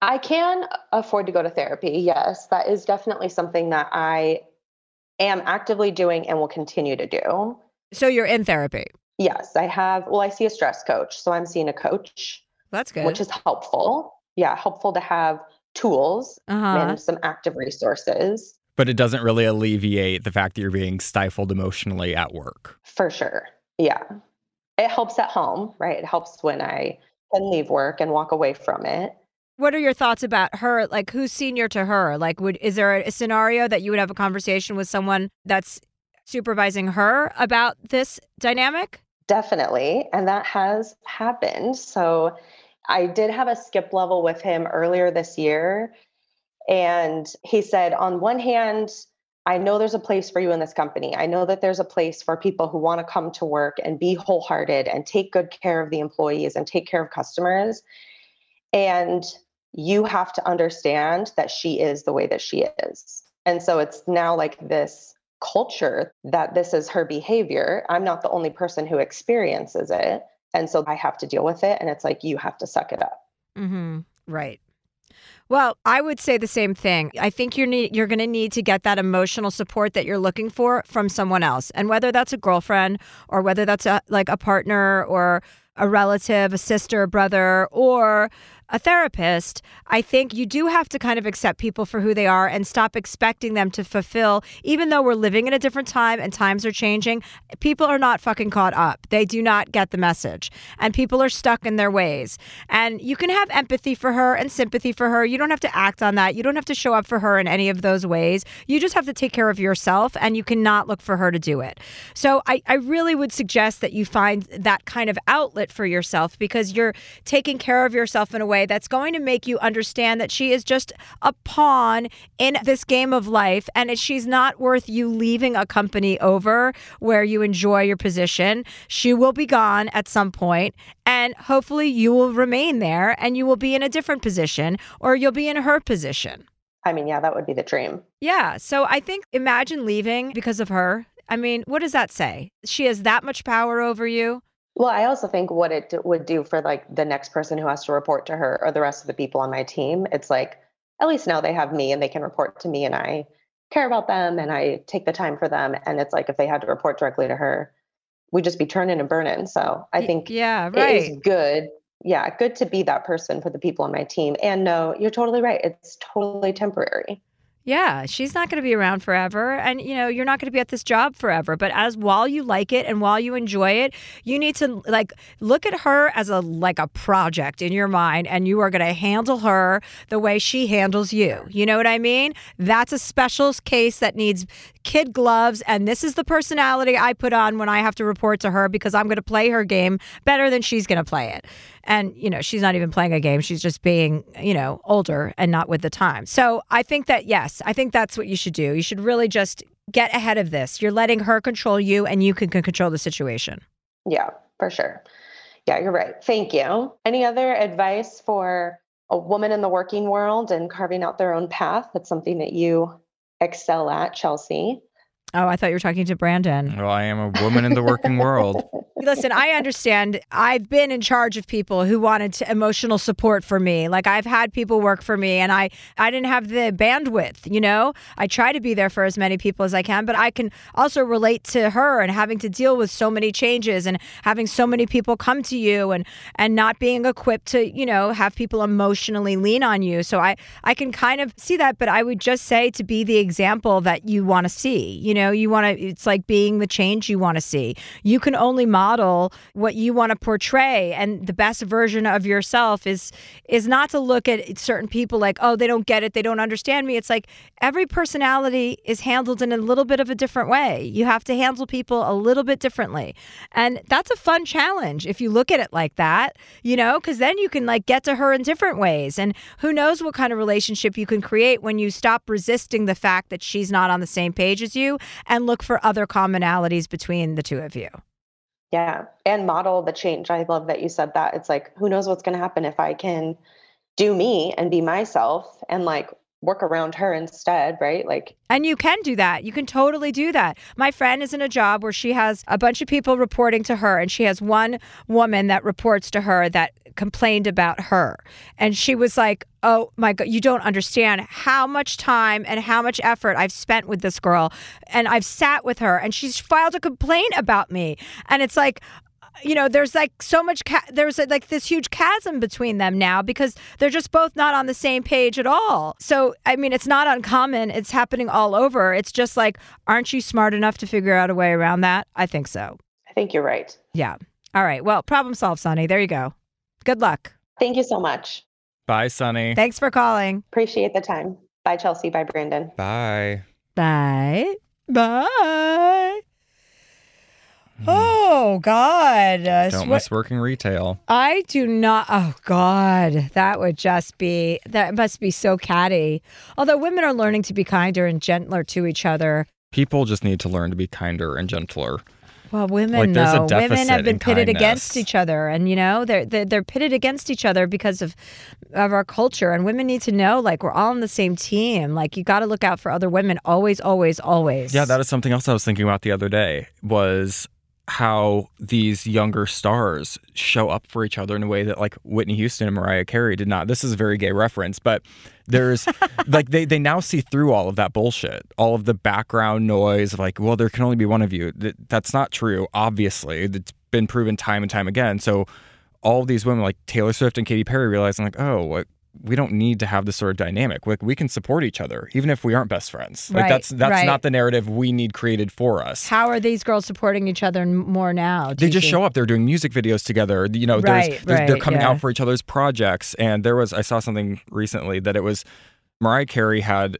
I can afford to go to therapy, yes. That is definitely something that I am actively doing and will continue to do. So you're in therapy? Yes, I see a stress coach. So I'm seeing a coach. That's good. Which is helpful. Yeah, helpful to have tools and some active resources. But it doesn't really alleviate the fact that you're being stifled emotionally at work. For sure. Yeah. It helps at home, right? It helps when I can leave work and walk away from it. What are your thoughts about her? Like, who's senior to her? Like, is there a scenario that you would have a conversation with someone that's supervising her about this dynamic? Definitely. And that has happened. So I did have a skip level with him earlier this year. And he said, on one hand, I know there's a place for you in this company. I know that there's a place for people who want to come to work and be wholehearted and take good care of the employees and take care of customers. And you have to understand that she is the way that she is. And so it's now like this culture that this is her behavior. I'm not the only person who experiences it. And so I have to deal with it. And it's like, you have to suck it up. Mm-hmm. Right. Well, I would say the same thing. I think you're going to need to get that emotional support that you're looking for from someone else. And whether that's a girlfriend or whether that's a partner or a relative, a sister, a brother, or a therapist, I think you do have to kind of accept people for who they are and stop expecting them to fulfill. Even though we're living in a different time and times are changing, people are not fucking caught up. They do not get the message. And people are stuck in their ways. And you can have empathy for her and sympathy for her. You don't have to act on that. You don't have to show up for her in any of those ways. You just have to take care of yourself, and you cannot look for her to do it. So I really would suggest that you find that kind of outlet for yourself, because you're taking care of yourself in a way that's going to make you understand that she is just a pawn in this game of life, and she's not worth you leaving a company over where you enjoy your position. She will be gone at some point, and hopefully you will remain there and you will be in a different position, or you'll be in her position. I mean, yeah, that would be the dream. Yeah. So I think imagine leaving because of her. I mean, what does that say? She has that much power over you. Well, I also think what it would do for like the next person who has to report to her or the rest of the people on my team, it's like, at least now they have me and they can report to me, and I care about them and I take the time for them. And it's like, if they had to report directly to her, we'd just be turning and burning. So I think it is good. Yeah, good to be that person for the people on my team. And no, you're totally right. It's totally temporary. Yeah, she's not going to be around forever. And, you know, you're not going to be at this job forever. But while you like it and while you enjoy it, you need to look at her as a project in your mind, and you are going to handle her the way she handles you. You know what I mean? That's a special case that needs kid gloves. And this is the personality I put on when I have to report to her, because I'm going to play her game better than she's going to play it. And, you know, she's not even playing a game. She's just being, you know, older and not with the time. So I think that, yes, I think that's what you should do. You should really just get ahead of this. You're letting her control you, and you can control the situation. Yeah, for sure. Yeah, you're right. Thank you. Any other advice for a woman in the working world and carving out their own path? That's something that you excel at, Chelsea. Oh, I thought you were talking to Brandon. Well, I am a woman in the working world. Listen, I understand. I've been in charge of people who wanted emotional support for me. Like, I've had people work for me, and I didn't have the bandwidth, you know? I try to be there for as many people as I can, but I can also relate to her and having to deal with so many changes and having so many people come to you and not being equipped to, you know, have people emotionally lean on you. So I can kind of see that, but I would just say to be the example that you want to see. You know, you want to, it's like being the change you want to see. You can only model what you want to portray, and the best version of yourself is not to look at certain people like, oh, they don't get it, they don't understand me. It's like every personality is handled in a little bit of a different way. You have to handle people a little bit differently, and that's a fun challenge if you look at it like that, you know, because then you can like get to her in different ways, and who knows what kind of relationship you can create when you stop resisting the fact that she's not on the same page as you and look for other commonalities between the two of you. Yeah. And model the change. I love that you said that. It's like, who knows what's going to happen if I can do me and be myself and like work around her instead, right? Like, and you can do that. You can totally do that. My friend is in a job where she has a bunch of people reporting to her, and she has one woman that reports to her that complained about her. And she was like, oh my God, you don't understand how much time and how much effort I've spent with this girl. And I've sat with her, and she's filed a complaint about me. And it's like, you know, there's like so much, there's like this huge chasm between them now because they're just both not on the same page at all. So, I mean, it's not uncommon. It's happening all over. It's just like, aren't you smart enough to figure out a way around that? I think so. I think you're right. Yeah. All right. Well, problem solved, Sunny. There you go. Good luck. Thank you so much. Bye, Sunny. Thanks for calling. Appreciate the time. Bye, Chelsea. Bye, Brandon. Bye. Bye. Bye. Oh. Oh, God. Don't miss working retail. I do not. Oh, God. That would just be, that must be so catty. Although women are learning to be kinder and gentler to each other. People just need to learn to be kinder and gentler. Well, women, though. Women have been pitted against each other. And, you know, they're pitted against each other because of our culture. And women need to know, like, we're all on the same team. Like, you got to look out for other women always, always, always. Yeah, that is something else I was thinking about the other day was how these younger stars show up for each other in a way that, like, Whitney Houston and Mariah Carey did not. This is a very gay reference, but there's, like, they now see through all of that bullshit, all of the background noise of, like, well, there can only be one of you. That's not true, obviously. It's been proven time and time again. So all these women, like Taylor Swift and Katy Perry, realizing, like, oh, what? We don't need to have this sort of dynamic. Like, we can support each other, even if we aren't best friends. Like, right, that's right. Not the narrative we need created for us. How are these girls supporting each other more now? They just show up. They're doing music videos together. You know, they're coming out for each other's projects. And I saw something recently that it was Mariah Carey had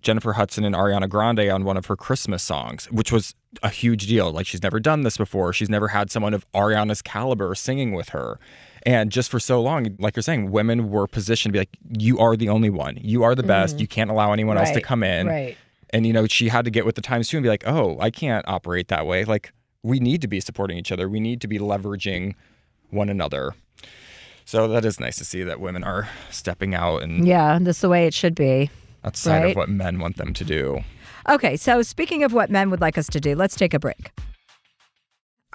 Jennifer Hudson and Ariana Grande on one of her Christmas songs, which was a huge deal. Like, she's never done this before. She's never had someone of Ariana's caliber singing with her. And just for so long, like you're saying, women were positioned to be like, you are the only one. You are the best. Mm-hmm. You can't allow anyone else to come in. Right. And, you know, she had to get with the times too and be like, oh, I can't operate that way. Like, we need to be supporting each other. We need to be leveraging one another. So that is nice to see that women are stepping out. And yeah, that's the way it should be. Outside of what men want them to do. Okay, so speaking of what men would like us to do, let's take a break.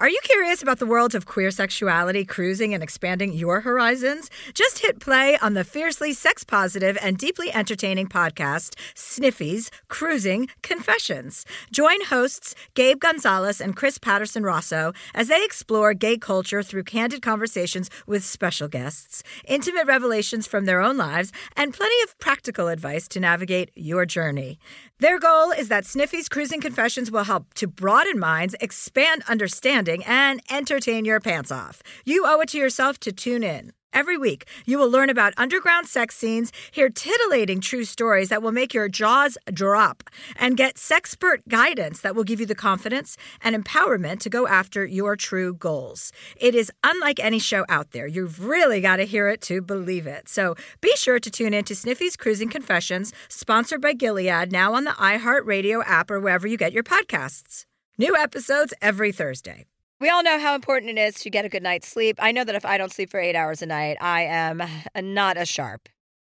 Are you curious about the world of queer sexuality, cruising, and expanding your horizons? Just hit play on the fiercely sex-positive and deeply entertaining podcast, Sniffy's Cruising Confessions. Join hosts Gabe Gonzalez and Chris Patterson-Rosso as they explore gay culture through candid conversations with special guests, intimate revelations from their own lives, and plenty of practical advice to navigate your journey. Their goal is that Sniffy's Cruising Confessions will help to broaden minds, expand understanding, and entertain your pants off. You owe it to yourself to tune in. Every week, you will learn about underground sex scenes, hear titillating true stories that will make your jaws drop, and get sexpert guidance that will give you the confidence and empowerment to go after your true goals. It is unlike any show out there. You've really got to hear it to believe it. So be sure to tune in to Sniffy's Cruising Confessions, sponsored by Gilead, now on the iHeartRadio app or wherever you get your podcasts. New episodes every Thursday. We all know how important it is to get a good night's sleep. I know that if I don't sleep for 8 hours a night, I am not as sharp.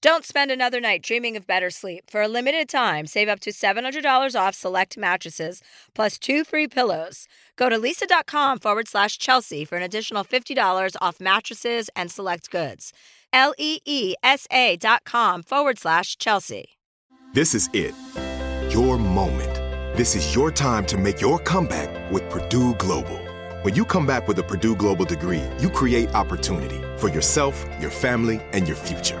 Don't spend another night dreaming of better sleep. For a limited time, save up to $700 off select mattresses, plus 2 free pillows. Go to Leesa.com/Chelsea for an additional $50 off mattresses and select goods. LEESA.com/Chelsea. This is it. Your moment. This is your time to make your comeback with Purdue Global. When you come back with a Purdue Global degree, you create opportunity for yourself, your family, and your future.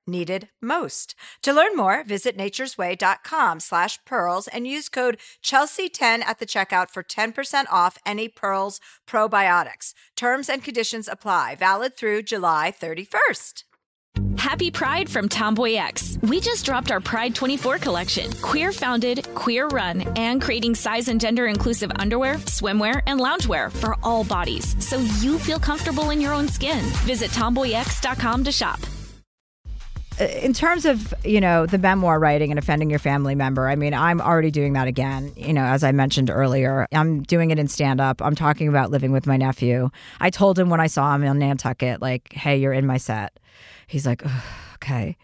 needed most. To learn more, visit naturesway.com/pearls and use code CHELSEA10 at the checkout for 10% off any Pearls probiotics. Terms and conditions apply. Valid through July 31st. Happy Pride from Tomboy X. We just dropped our Pride 24 collection. Queer founded, queer run, and creating size and gender inclusive underwear, swimwear, and loungewear for all bodies, so you feel comfortable in your own skin. Visit tomboyx.com to shop. In terms of, you know, the memoir writing and offending your family member, I mean, I'm already doing that again. You know, as I mentioned earlier, I'm doing it in stand-up. I'm talking about living with my nephew. I told him when I saw him in Nantucket, like, hey, you're in my set. He's like, okay.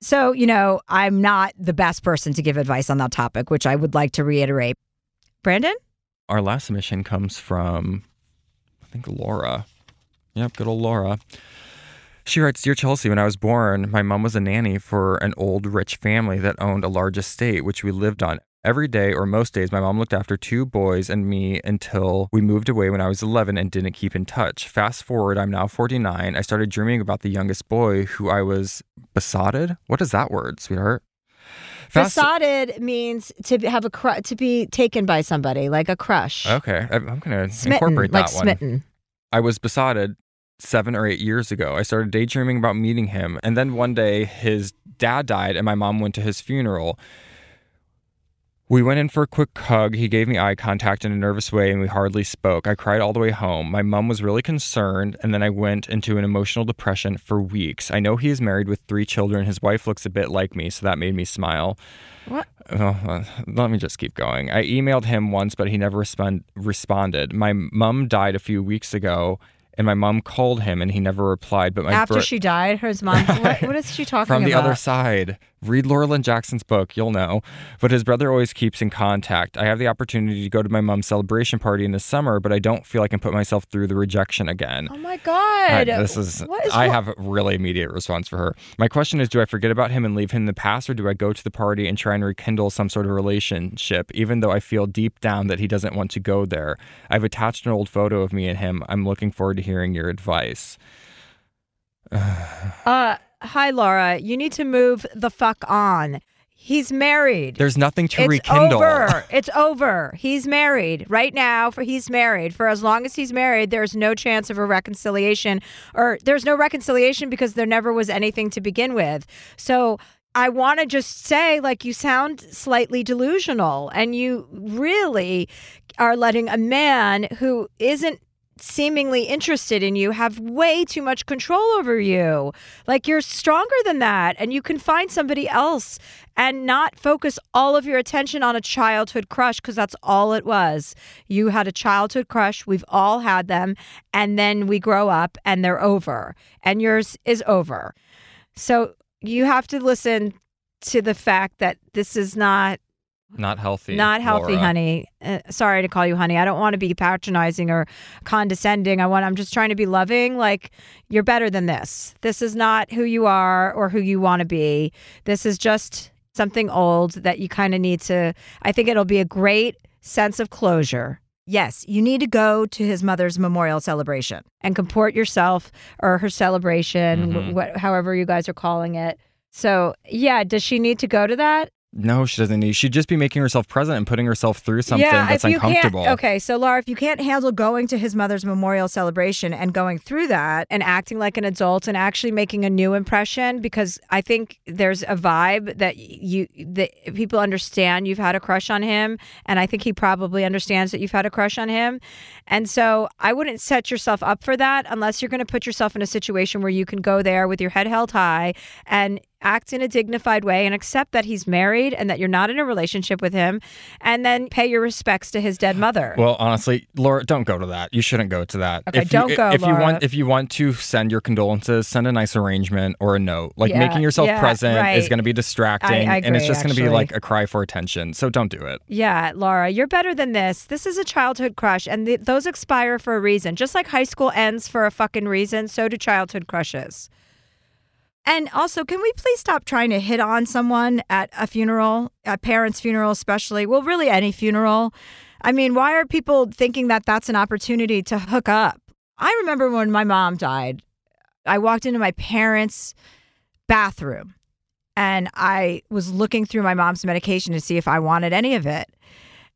So, you know, I'm not the best person to give advice on that topic, which I would like to reiterate. Brandon? Our last submission comes from, I think, Laura. Yep, good old Laura. She writes, Dear Chelsea, when I was born, my mom was a nanny for an old rich family that owned a large estate, which we lived on. Every day or most days, my mom looked after two boys and me until we moved away when I was 11 and didn't keep in touch. Fast forward, I'm now 49. I started dreaming about the youngest boy who I was besotted. What is that word, sweetheart? Besotted means to have to be taken by somebody, like a crush. Okay, I'm going to incorporate that one. Smitten. I was besotted 7 or 8 years ago. I started daydreaming about meeting him. And then one day his dad died and my mom went to his funeral. We went in for a quick hug. He gave me eye contact in a nervous way and we hardly spoke. I cried all the way home. My mom was really concerned and then I went into an emotional depression for weeks. I know he is married with 3 children. His wife looks a bit like me, so that made me smile. What? Oh, let me just keep going. I emailed him once, but he never responded. My mom died a few weeks ago. And my mom called him and he never replied. But my after she died, her mom, what is she talking about? From the other side. Read Laura Lynn Jackson's book, you'll know. But his brother always keeps in contact. I have the opportunity to go to my mom's celebration party in the summer, but I don't feel I can put myself through the rejection again. Oh my God. I have a really immediate response for her. My question is, do I forget about him and leave him in the past, or do I go to the party and try and rekindle some sort of relationship, even though I feel deep down that he doesn't want to go there? I've attached an old photo of me and him. I'm looking forward to hearing your advice. Hi, Laura. You need to move the fuck on. He's married. There's nothing to rekindle. It's over. He's married right now. He's married. For as long as he's married, there's no chance of a reconciliation, or there's no reconciliation because there never was anything to begin with. So I want to just say, like, you sound slightly delusional and you really are letting a man who isn't seemingly interested in you have way too much control over you. Like, you're stronger than that, and you can find somebody else and not focus all of your attention on a childhood crush, because that's all it was. You had a childhood crush. We've all had them, and then we grow up and they're over, and yours is over. So you have to listen to the fact that this is not healthy. Not healthy, Laura. Honey. Sorry to call you honey. I don't want to be patronizing or condescending. I'm just trying to be loving. Like, you're better than this. This is not who you are or who you want to be. This is just something old that you kind of need to. I think it'll be a great sense of closure. Yes, you need to go to his mother's memorial celebration and comport yourself, or her celebration, however you guys are calling it. So, yeah, does she need to go to that? No, she doesn't need. She'd just be making herself present and putting herself through something that's uncomfortable. Okay, so Laura, if you can't handle going to his mother's memorial celebration and going through that and acting like an adult and actually making a new impression, because I think there's a vibe that people understand you've had a crush on him, and I think he probably understands that you've had a crush on him. And so I wouldn't set yourself up for that unless you're going to put yourself in a situation where you can go there with your head held high and act in a dignified way and accept that he's married and that you're not in a relationship with him, and then pay your respects to his dead mother. Well, honestly, Laura, don't go to that. You shouldn't go to that. Okay, Laura. If you want to send your condolences, send a nice arrangement or a note. Like, making yourself present is going to be distracting, I agree, and it's just going to be like a cry for attention. So don't do it. Yeah, Laura, you're better than this. This is a childhood crush, and those expire for a reason. Just like high school ends for a fucking reason, so do childhood crushes. And also, can we please stop trying to hit on someone at a funeral, a parent's funeral especially? Well, really any funeral. I mean, why are people thinking that that's an opportunity to hook up? I remember when my mom died, I walked into my parents' bathroom and I was looking through my mom's medication to see if I wanted any of it.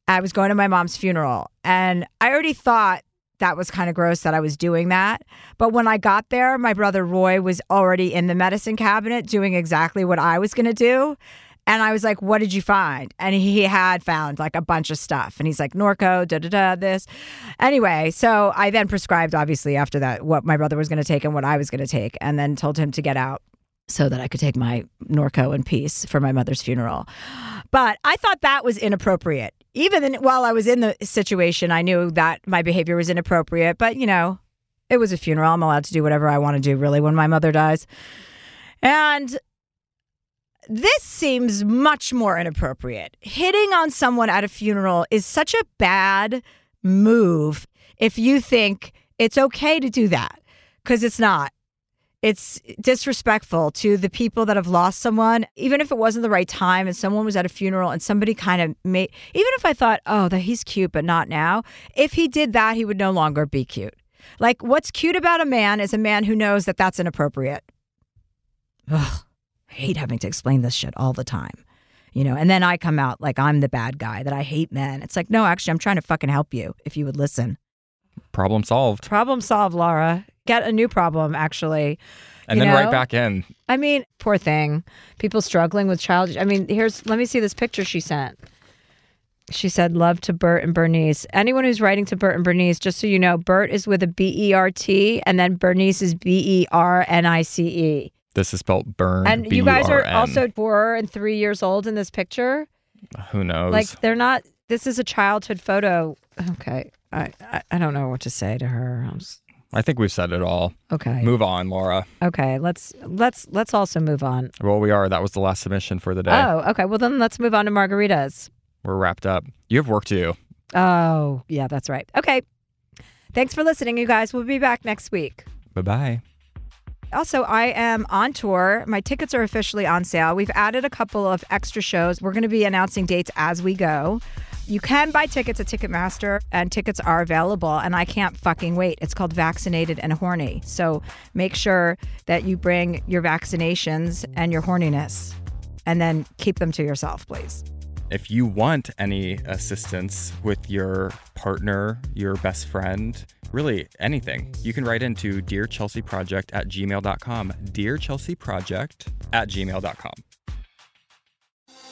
I was going to my mom's funeral and I already thought that was kind of gross that I was doing that. But when I got there, my brother Roy was already in the medicine cabinet doing exactly what I was going to do. And I was like, what did you find? And he had found like a bunch of stuff. And he's like, Norco, da-da-da, this. Anyway, so I then prescribed, obviously, after that, what my brother was going to take and what I was going to take, and then told him to get out so that I could take my Norco in peace for my mother's funeral. But I thought that was inappropriate. Even while I was in the situation, I knew that my behavior was inappropriate. But, you know, it was a funeral. I'm allowed to do whatever I want to do, really, when my mother dies. And this seems much more inappropriate. Hitting on someone at a funeral is such a bad move if you think it's okay to do that, because it's not. It's disrespectful to the people that have lost someone, even if it wasn't the right time and someone was at a funeral and somebody kind of made, even if I thought, oh, that he's cute, but not now. If he did that, he would no longer be cute. Like, what's cute about a man is a man who knows that that's inappropriate. Ugh, I hate having to explain this shit all the time, you know, and then I come out like I'm the bad guy, that I hate men. It's like, no, actually, I'm trying to fucking help you if you would listen. Problem solved. Problem solved, Laura. Get a new problem, actually. And then right back in. I mean, poor thing. People struggling with childhood. I mean, let me see this picture she sent. She said, love to Bert and Bernice. Anyone who's writing to Bert and Bernice, just so you know, Bert is with a B-E-R-T, and then Bernice is B-E-R-N-I-C-E. This is spelled burn, and B-U-R-N. You guys are also 4 and 3 years old in this picture? Who knows? Like, they're not, this is a childhood photo. Okay. I don't know what to say to her. I think we've said it all. Okay. Move on, Laura. Okay. Let's also move on. Well, we are. That was the last submission for the day. Oh, okay. Well, then let's move on to margaritas. We're wrapped up. You have work to do. Oh, yeah, that's right. Okay. Thanks for listening, you guys. We'll be back next week. Bye-bye. Also, I am on tour. My tickets are officially on sale. We've added a couple of extra shows. We're going to be announcing dates as we go. You can buy tickets at Ticketmaster, and tickets are available, and I can't fucking wait. It's called Vaccinated and Horny. So make sure that you bring your vaccinations and your horniness, and then keep them to yourself, please. If you want any assistance with your partner, your best friend, really anything, you can write into dearchelseaproject@gmail.com, dearchelseaproject@gmail.com.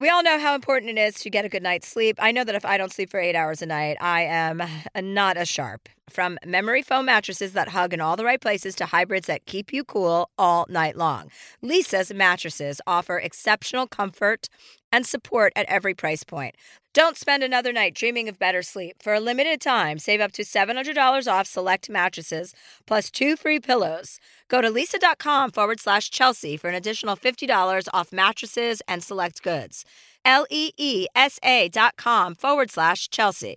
We all know how important it is to get a good night's sleep. I know that if I don't sleep for 8 hours a night, I am not as sharp. From memory foam mattresses that hug in all the right places to hybrids that keep you cool all night long, Leesa's mattresses offer exceptional comfort and support at every price point. Don't spend another night dreaming of better sleep. For a limited time, save up to $700 off select mattresses, plus 2 free pillows. Go to Leesa.com/Chelsea for an additional $50 off mattresses and select goods. LEESA.com/Chelsea.